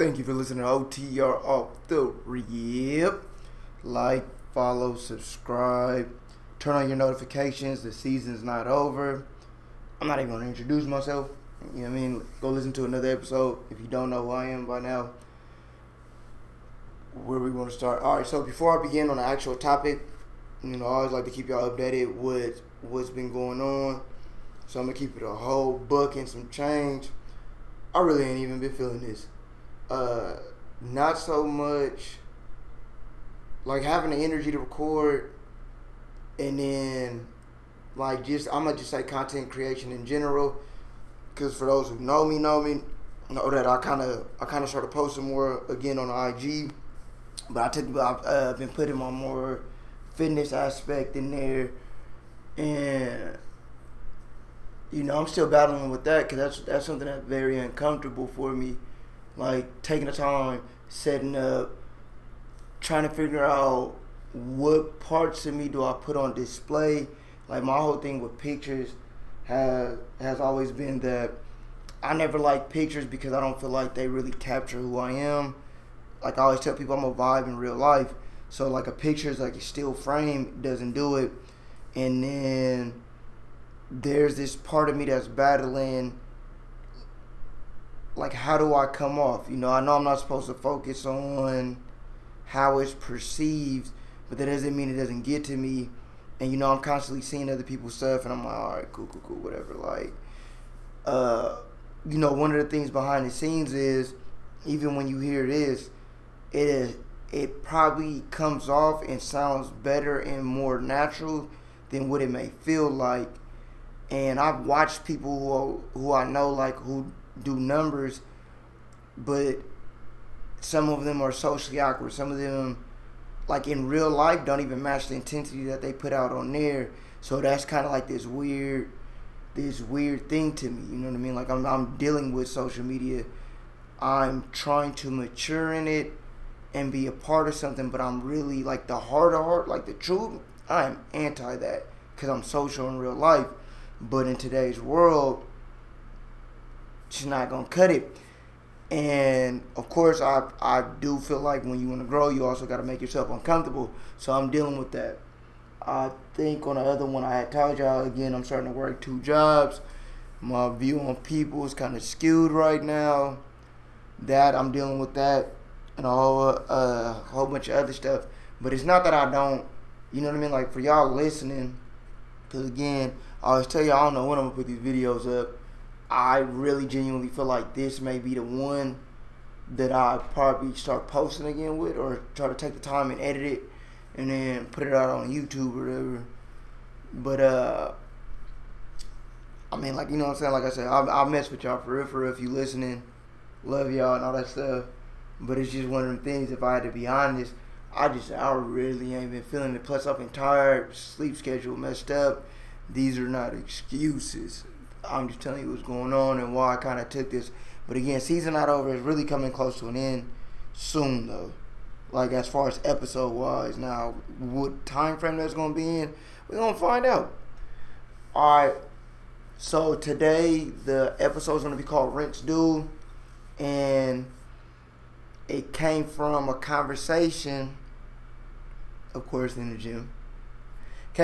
Thank you for listening to OTR Off The Rip. Like, follow, subscribe. Turn on your notifications. The season's not over. I'm not even going to introduce myself. You know what I mean? Go listen to another episode if you don't know who I am by now. Where we want to start? All right, so before I begin on the actual topic, you know, I always like to keep y'all updated with what's been going on. So I'm going to keep it a whole buck and some change. I really ain't even been feeling this. Not so much like having the energy to record, and then like just I'm gonna just say content creation in general, because for those who know that I kind of started posting more again on IG, but I've been putting my more fitness aspect in there, and you know I'm still battling with that because that's something that's very uncomfortable for me. Like, taking the time, setting up, trying to figure out what parts of me do I put on display. Like, my whole thing with pictures has always been that I never like pictures because I don't feel like they really capture who I am. Like, I always tell people I'm a vibe in real life. So, like, a picture is like a still frame. It doesn't do it. And then there's this part of me that's battling, like, how do I come off? You know I'm not supposed to focus on how it's perceived, but that doesn't mean it doesn't get to me. And, you know, I'm constantly seeing other people's stuff, and I'm like, all right, cool, whatever. Like, you know, one of the things behind the scenes is, even when you hear this, it probably comes off and sounds better and more natural than what it may feel like. And I've watched people who I know, like, who do numbers, but some of them are socially awkward. Some of them, like in real life, don't even match the intensity that they put out on there. So that's kind of like this weird thing to me. You know what I mean? Like I'm dealing with social media. I'm trying to mature in it and be a part of something, but I'm really like the heart of heart, like the truth, I am anti that because I'm social in real life. But in today's world, she's not gonna cut it. And of course I do feel like when you want to grow, you also got to make yourself uncomfortable. So I'm dealing with that. I think on the other one I had told y'all, again, I'm starting to work 2 jobs. My view on people is kind of skewed right now. That I'm dealing with that and a whole bunch of other stuff. But it's not that I don't, you know what I mean, like for y'all listening, because again I always tell y'all I don't know when I'm gonna put these videos up. I really genuinely feel like this may be the one that I probably start posting again with, or try to take the time and edit it and then put it out on YouTube or whatever. But, I mean, like, you know what I'm saying? Like I said, I mess with y'all for real, if you listening. Love y'all and all that stuff. But it's just one of them things, if I had to be honest, I really ain't been feeling it. Plus, I've been tired, sleep schedule messed up. These are not excuses. I'm just telling you what's going on and why I kind of took this. But again, season not over. Is really coming close to an end soon, though. Like, as far as episode-wise. Now, what time frame that's going to be in, we're going to find out. All right. So, today, the episode's going to be called Rent's Due. And it came from a conversation, of course, in the gym.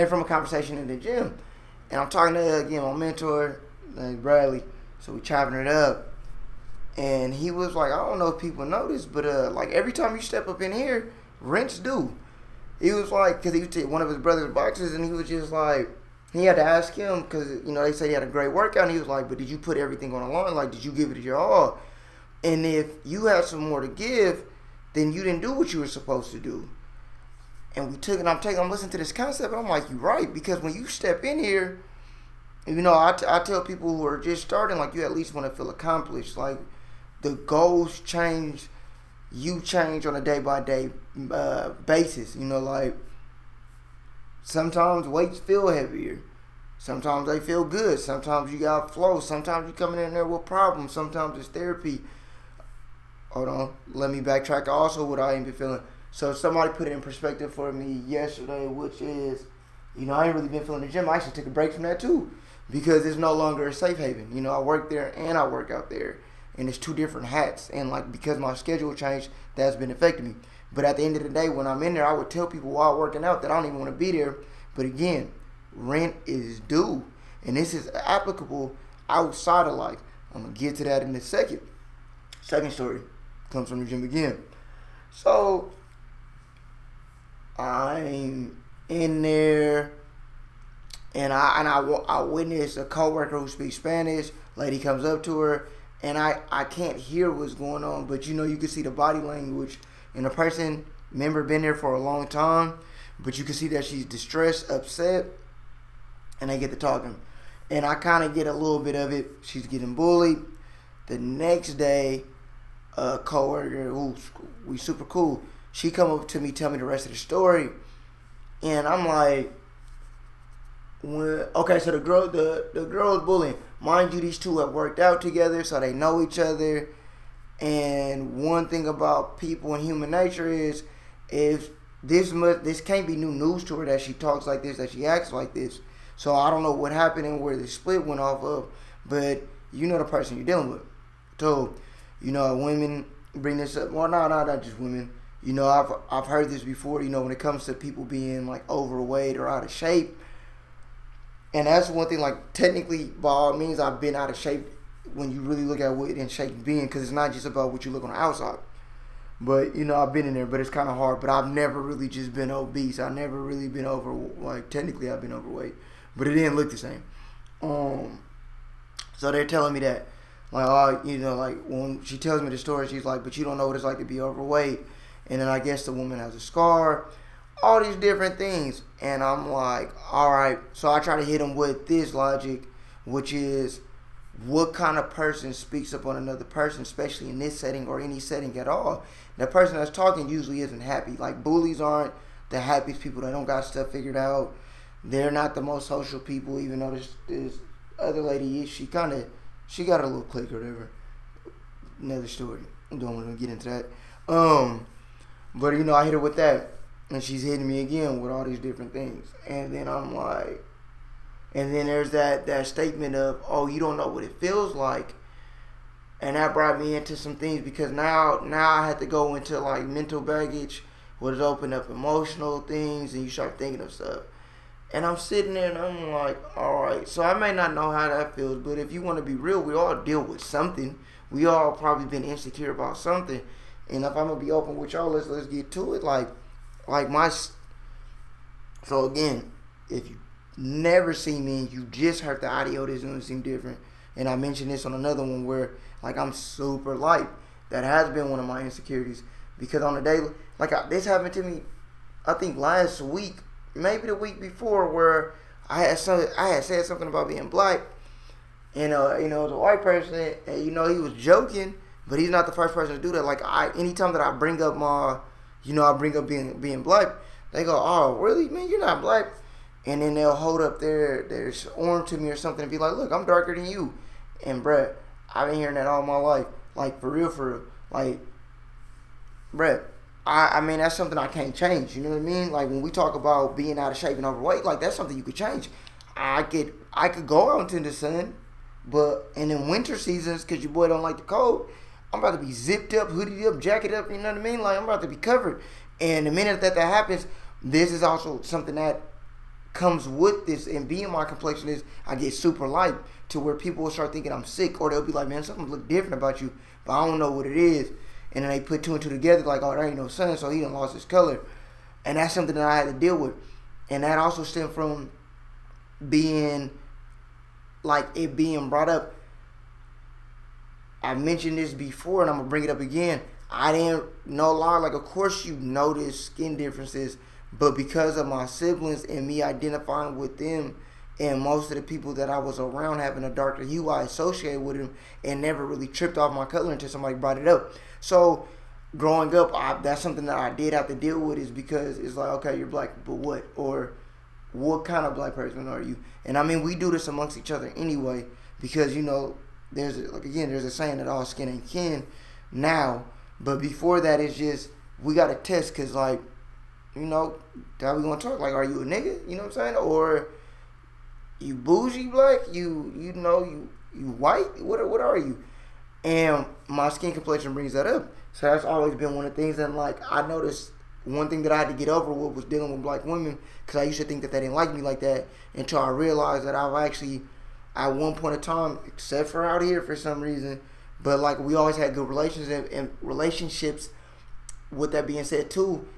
And I'm talking to, again, my mentor, like Bradley. So we chopping it up. And he was like, I don't know if people know this, but like every time you step up in here, rent's due. He was like, because he was one of his brother's boxes, and he was just like, he had to ask him, because, you know, they said he had a great workout. And he was like, but did you put everything on the line? Like, did you give it your all? And if you had some more to give, then you didn't do what you were supposed to do. And we took it, I'm listening to this concept, and I'm like, you're right, because when you step in here, you know, I tell people who are just starting, like, you at least want to feel accomplished. Like, the goals change, you change on a day-by-day basis. You know, like, sometimes weights feel heavier. Sometimes they feel good. Sometimes you got flow. Sometimes you're coming in there with problems. Sometimes it's therapy. Hold on, let me backtrack also what I ain't been feeling. So somebody put it in perspective for me yesterday, which is, you know, I ain't really been feeling the gym. I actually took a break from that too, because it's no longer a safe haven. You know, I work there and I work out there. and it's two different hats, and like because my schedule changed, that's been affecting me. But at the end of the day, when I'm in there, I would tell people while working out that I don't even want to be there. But again, rent is due, and this is applicable outside of life. I'm gonna get to that in a second. Second story comes from the gym again. So I'm in there, and I witnessed a coworker who speaks Spanish. Lady comes up to her, and I can't hear what's going on, but you know you can see the body language. And the person, remember, been there for a long time, but you can see that she's distressed, upset, and they get to talking. And I kind of get a little bit of it. She's getting bullied. The next day, a coworker who we super cool, she come up to me, tell me the rest of the story, and I'm like, well, okay, so the girl's bullying. Mind you, these two have worked out together, so they know each other. And one thing about people and human nature is, if this can't be new news to her that she talks like this, that she acts like this. So I don't know what happened and where the split went off of, but you know the person you're dealing with. So, you know, women bring this up. Well, no, not just women. You know, I've heard this before. You know, when it comes to people being like overweight or out of shape, and that's one thing. Like technically, by all means, I've been out of shape when you really look at what in shape being, because it's not just about what you look on the outside. But you know, I've been in there, but it's kind of hard. But I've never really just been obese. I've never really been over. Like technically, I've been overweight, but it didn't look the same. So they're telling me that, like, oh, you know, like when she tells me the story, she's like, but you don't know what it's like to be overweight. And then I guess the woman has a scar, all these different things. And I'm like, all right. So I try to hit them with this logic, which is what kind of person speaks up on another person, especially in this setting or any setting at all. The person that's talking usually isn't happy. Like bullies aren't the happiest people. They don't got stuff figured out. They're not the most social people, even though this other lady is. She kind of, she got a little clique or whatever. Another story. I don't want to get into that. But, you know, I hit her with that, and she's hitting me again with all these different things. And then I'm like, and then there's that statement of, oh, you don't know what it feels like. And that brought me into some things, because now I had to go into, like, mental baggage, which opened up emotional things, and you start thinking of stuff. And I'm sitting there, and I'm like, all right, so I may not know how that feels, but if you want to be real, we all deal with something. We all probably been insecure about something. And if I'm going to be open with y'all, let's get to it. Like my... So, again, if you never see me and you just heard the audio, this doesn't seem different. And I mentioned this on another one where, like, I'm super light. That has been one of my insecurities. Because on the day... Like, this happened to me, I think, last week. Maybe the week before, where I had said something about being black. And, you know, it was a white person. And, you know, he was joking. But he's not the first person to do that. Like, anytime that I bring up my, you know, I bring up being black, they go, oh, really, man, you're not black? And then they'll hold up their arm to me or something and be like, look, I'm darker than you. And, bruh, I've been hearing that all my life. Like, for real, for real. Like, bruh, I mean, that's something I can't change. You know what I mean? Like, when we talk about being out of shape and overweight, like, that's something you could change. I could go out into the sun, but, and in winter seasons, because your boy don't like the cold, I'm about to be zipped up, hoodied up, jacket up, you know what I mean? Like, I'm about to be covered. And the minute that happens, this is also something that comes with this. And being my complexion is, I get super light to where people will start thinking I'm sick. Or they'll be like, man, something look different about you, but I don't know what it is. And then they put two and two together, like, oh, there ain't no sun, so he done lost his color. And that's something that I had to deal with. And that also stemmed from being, like, it being brought up. I mentioned this before, and I'm going to bring it up again. I didn't know a lot. Like, of course you notice skin differences, but because of my siblings and me identifying with them and most of the people that I was around having a darker hue, I associated with them and never really tripped off my color until somebody brought it up. So growing up, that's something that I did have to deal with, is because it's like, okay, you're black, but what? Or what kind of black person are you? And, I mean, we do this amongst each other anyway because, you know, there's a saying that all skin ain't kin now, but before that, it's just, we got to test, because, like, you know, how we going to talk? Like, are you a nigga? You know what I'm saying? Or you bougie black? You know, you white? What are you? And my skin complexion brings that up. So that's always been one of the things. And, like, I noticed one thing that I had to get over with was dealing with black women, because I used to think that they didn't like me like that until I realized that I've actually, at one point in time, except for out here for some reason, but, like, we always had good relations and relationships. With that being said, too,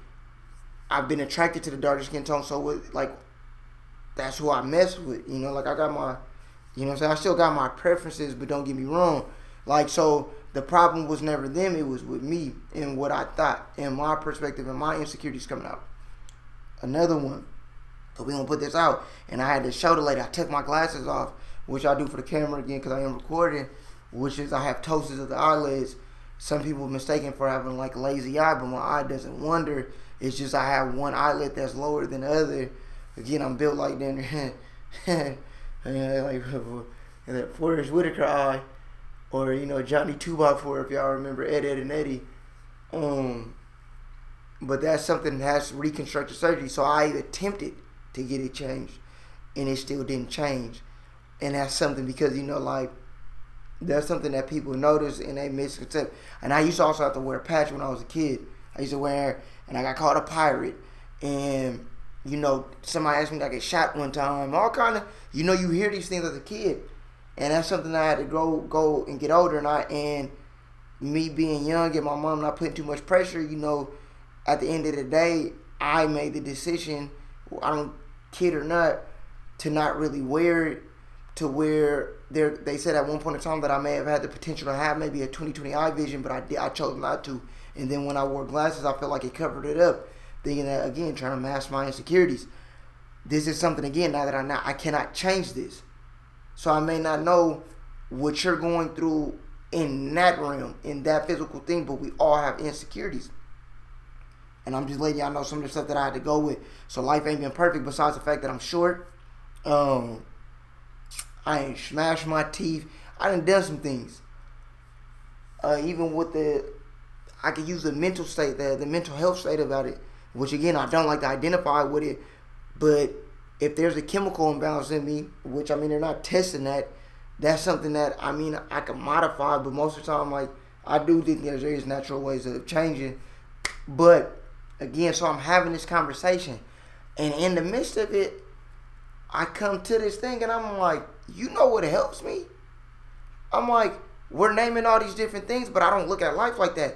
I've been attracted to the darker skin tone. So, with, like, that's who I mess with. You know, like, I got my, you know what I'm saying? I still got my preferences, but don't get me wrong. Like, so the problem was never them. It was with me and what I thought and my perspective and my insecurities coming out. Another one. So we gonna put this out. And I had to show the lady. I took my glasses off, which I do for the camera again because I am recording, which is I have ptosis of the eyelids. Some people mistaken for having, like, lazy eye, but my eye doesn't wander. It's just I have one eyelid that's lower than the other. Again, I'm built like that. Like that Forrest Whitaker eye, or, you know, Johnny 2x4, if y'all remember Edd n Eddy. But that's something that has reconstructive surgery. So I attempted to get it changed, and it still didn't change. And that's something because, you know, like, that's something that people notice and they misconcept. And I used to also have to wear a patch when I was a kid. I used to wear, and I got called a pirate. And, you know, somebody asked me if I got shot one time. All kind of, you know, you hear these things as a kid. And that's something that I had to go and get older. And me being young and my mom not putting too much pressure, you know, at the end of the day, I made the decision, I don't kid or not, to not really wear it, to where they said at one point in time that I may have had the potential to have maybe a 20/20 eye vision, but I chose not to. And then when I wore glasses, I felt like it covered it up, thinking that, again, trying to mask my insecurities. This is something, again, now that I cannot change this. So I may not know what you're going through in that realm, in that physical thing, but we all have insecurities. And I'm just letting y'all know some of the stuff that I had to go with. So life ain't been perfect besides the fact that I'm short. I ain't smashed my teeth. I done some things. Even with I could use the mental state, the mental health state about it, which again, I don't like to identify with it, but if there's a chemical imbalance in me, which, I mean, they're not testing that, that's something that, I mean, I can modify, but most of the time, like, I do think there's natural ways of changing. But, again, so I'm having this conversation, and in the midst of it, I come to this thing, and I'm like, you know what helps me? I'm like, we're naming all these different things, but I don't look at life like that.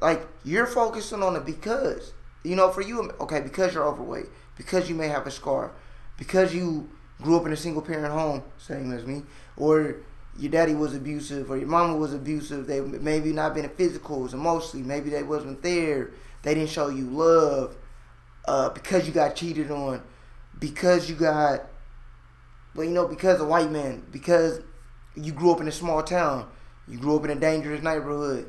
Like, you're focusing on it because, you know, for you, okay, because you're overweight, because you may have a scar, because you grew up in a single-parent home, same as me, or your daddy was abusive, or your mama was abusive, they maybe not been physical, it was emotionally, maybe they wasn't there, they didn't show you love, because you got cheated on, because you got... Well, you know, because a white man, because you grew up in a small town, you grew up in a dangerous neighborhood,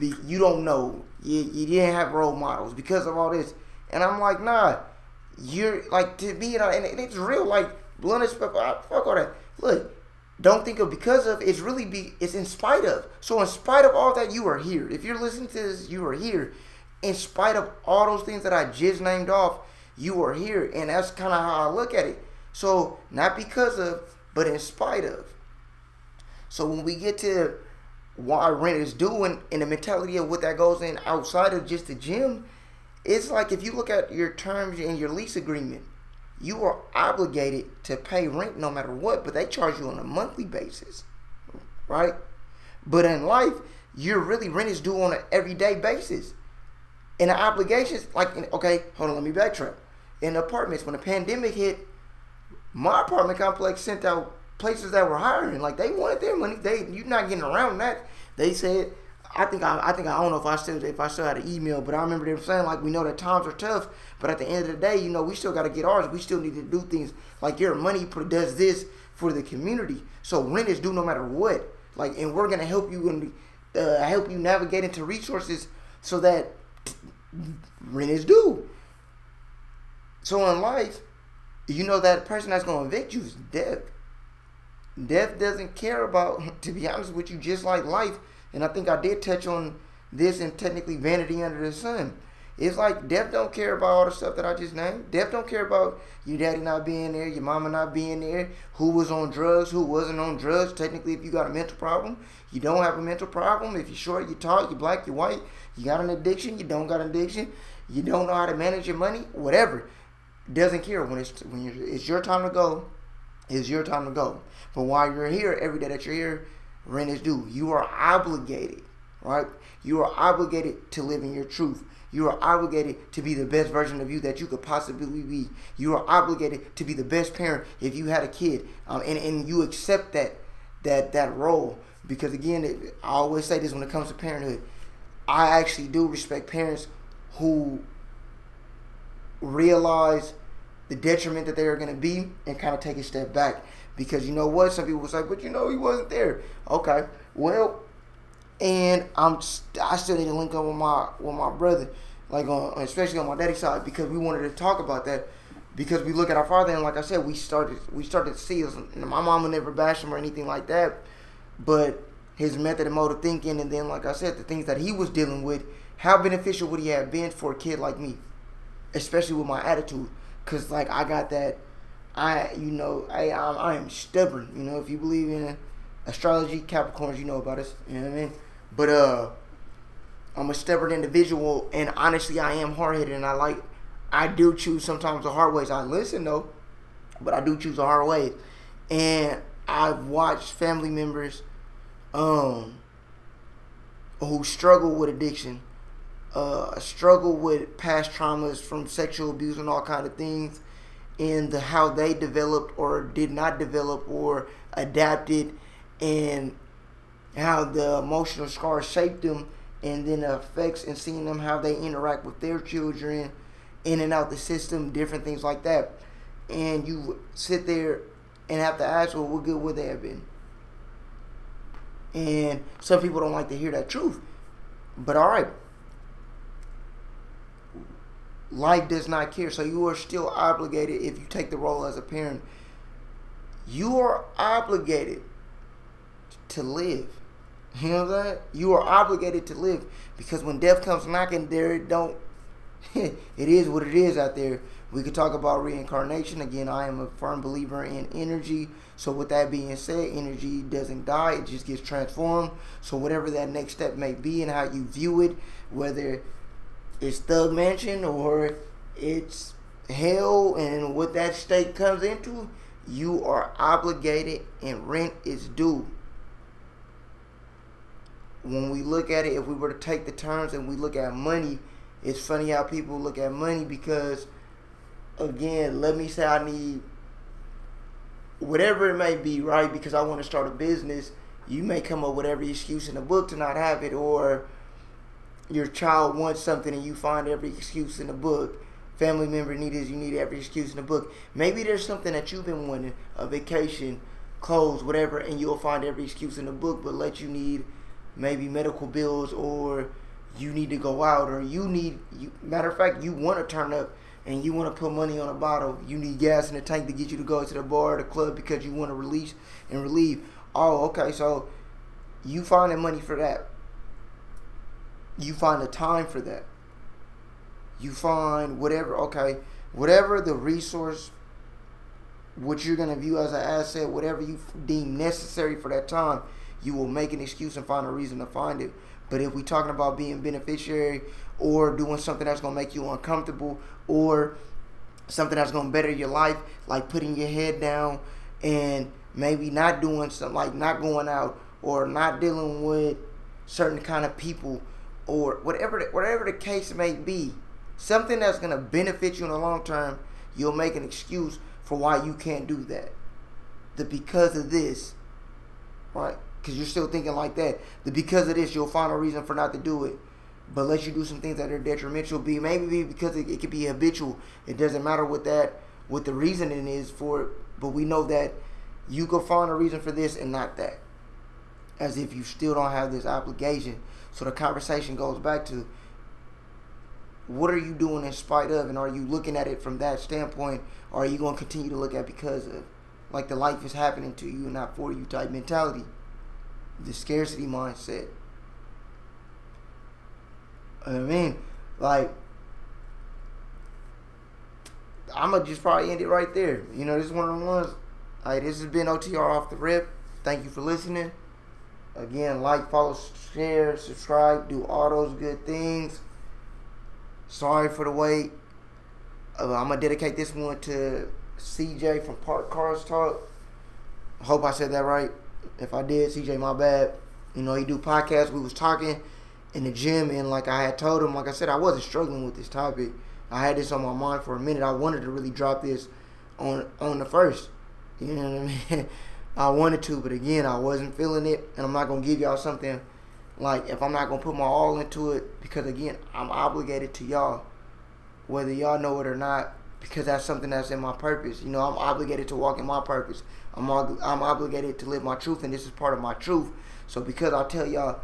you don't know, you didn't have role models because of all this. And I'm like, nah, you're, like, to me, and it's real, like, blunt as pepper, fuck all that. Look, don't think of because of, it's really, it's in spite of. So in spite of all that, you are here. If you're listening to this, you are here. In spite of all those things that I just named off, you are here. And that's kind of how I look at it. So, not because of, but in spite of. So, when we get to why rent is due and the mentality of what that goes in outside of just the gym, it's like if you look at your terms in your lease agreement, you are obligated to pay rent no matter what, but they charge you on a monthly basis, right? But in life, you're really, rent is due on an everyday basis. And the obligations, like, okay, hold on, let me backtrack. In apartments, when the pandemic hit, my apartment complex sent out places that were hiring. Like, they wanted their money. You're not getting around that. They said, I don't know if I still had an email, but I remember them saying, like, we know that times are tough, but at the end of the day, you know, we still got to get ours. We still need to do things. Like, your money does this for the community. So rent is due no matter what. Like, and we're going to help you and help you navigate into resources so that rent is due. So in life, you know that person that's going to evict you is death. Death doesn't care about, to be honest with you, just like life. And I think I did touch on this in technically Vanity Under the Sun. It's like Def don't care about all the stuff that I just named. Def don't care about your daddy not being there, your mama not being there, who was on drugs, who wasn't on drugs. Technically, if you got a mental problem, you don't have a mental problem. If you're short, you're tall, you're black, you're white, you got an addiction, you don't got an addiction, you don't know how to manage your money, whatever. Doesn't care when it's your time to go. It's your time to go. But while you're here, every day that you're here, rent is due. You are obligated, right? You are obligated to live in your truth. You are obligated to be the best version of you that you could possibly be. You are obligated to be the best parent if you had a kid. And you accept that role. Because again, I always say this when it comes to parenthood. I actually do respect parents who realize the detriment that they are going to be and kind of take a step back. Because you know what? Some people was like, but you know he wasn't there. Okay, well... And I still need to link up with my brother, like especially on my daddy's side, because we wanted to talk about that, because we look at our father and like I said, we started to see us. My mom would never bash him or anything like that, but his method and mode of thinking, and then like I said, the things that he was dealing with, how beneficial would he have been for a kid like me, especially with my attitude, cause like I got that, I am stubborn. You know, if you believe in astrology, Capricorns, you know about us. You know what I mean? But I'm a stubborn individual, and honestly, I am hard-headed, and I do choose sometimes the hard ways. I listen, though, but I do choose the hard ways. And I've watched family members who struggle with addiction, struggle with past traumas from sexual abuse and all kind of things, and how they developed or did not develop or adapted, and how the emotional scars shape them, and then the effects, and seeing them how they interact with their children, in and out the system, different things like that. And you sit there and have to ask, well, what good would they have been? And some people don't like to hear that truth. But all right, life does not care. So you are still obligated, if you take the role as a parent, you are obligated to live. You know what I'm saying? You are obligated to live, because when death comes knocking, it is what it is out there. We could talk about reincarnation. Again, I am a firm believer in energy. So with that being said, energy doesn't die. It just gets transformed. So whatever that next step may be and how you view it, whether it's Thug Mansion or it's hell, and what that state comes into, you are obligated and rent is due. When we look at it, if we were to take the terms and we look at money, it's funny how people look at money, because, again, let me say I need whatever it may be, right? Because I want to start a business. You may come up with every excuse in the book to not have it, or your child wants something and you find every excuse in the book. Family member needs, you need every excuse in the book. Maybe there's something that you've been wanting, a vacation, clothes, whatever, and you'll find every excuse in the book, but let you need maybe medical bills, or you need to go out, or matter of fact, you want to turn up and you want to put money on a bottle. You need gas in the tank to get you to go to the bar or the club because you want to release and relieve. Oh, okay, so you find the money for that. You find the time for that. You find whatever the resource, what you're going to view as an asset, whatever you deem necessary for that time, you will make an excuse and find a reason to find it. But if we're talking about being beneficiary or doing something that's going to make you uncomfortable or something that's going to better your life, like putting your head down and maybe not doing something, like not going out or not dealing with certain kind of people or whatever the case may be, something that's going to benefit you in the long term, you'll make an excuse for why you can't do that. Because of this, right? Because you're still thinking like that. Because of this, you'll find a reason for not to do it. But let you do some things that are detrimental. Maybe because it could be habitual. It doesn't matter what the reasoning is for it. But we know that you could find a reason for this and not that. As if you still don't have this obligation. So the conversation goes back to, what are you doing in spite of? And are you looking at it from that standpoint? Or are you going to continue to look at because of? Like the life is happening to you and not for you type mentality. The scarcity mindset. I mean, like, I'm going to just probably end it right there. You know, this is one of the ones. All right, this has been OTR Off The Rip. Thank you for listening. Again, like, follow, share, subscribe, do all those good things. Sorry for the wait. I'm going to dedicate this one to CJ from Park Cars Talk. Hope I said that right. If I did, CJ, my bad. You know, he do podcasts. We was talking in the gym, and like I had told him, like I said, I wasn't struggling with this topic. I had this on my mind for a minute. I wanted to really drop this on the first. You know what I mean? I wanted to, but again, I wasn't feeling it, and I'm not going to give y'all something like if I'm not going to put my all into it, because again, I'm obligated to y'all, whether y'all know it or not, because that's something that's in my purpose. You know, I'm obligated to walk in my purpose. I'm obligated to live my truth, and this is part of my truth. So because I tell y'all,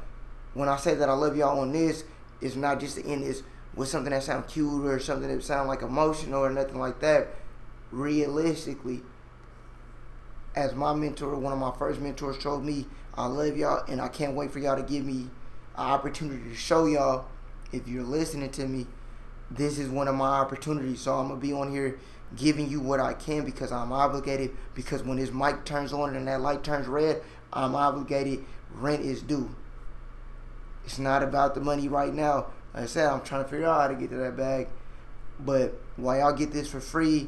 when I say that I love y'all on this, it's not just to end this with something that sounds cute or something that sounds like emotional or nothing like that. Realistically, as my mentor, one of my first mentors told me, I love y'all, and I can't wait for y'all to give me an opportunity to show y'all, if you're listening to me, this is one of my opportunities. So I'm going to be on here giving you what I can, because I'm obligated, because when this mic turns on and that light turns red, I'm obligated. Rent is due. It's not about the money right now. Like I said, I'm trying to figure out how to get to that bag. But while y'all get this for free,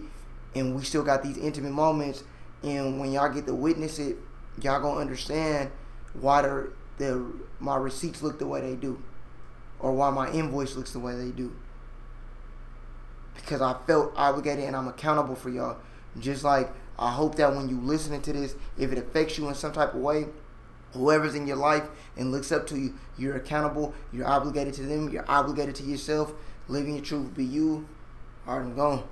and we still got these intimate moments, and when y'all get to witness it, y'all gonna understand why my receipts look the way they do, or why my invoice looks the way they do. Because I felt obligated, and I'm accountable for y'all. Just like I hope that when you listening to this, if it affects you in some type of way, whoever's in your life and looks up to you, you're accountable, you're obligated to them, you're obligated to yourself. Living your truth, be you. All right, I'm gone.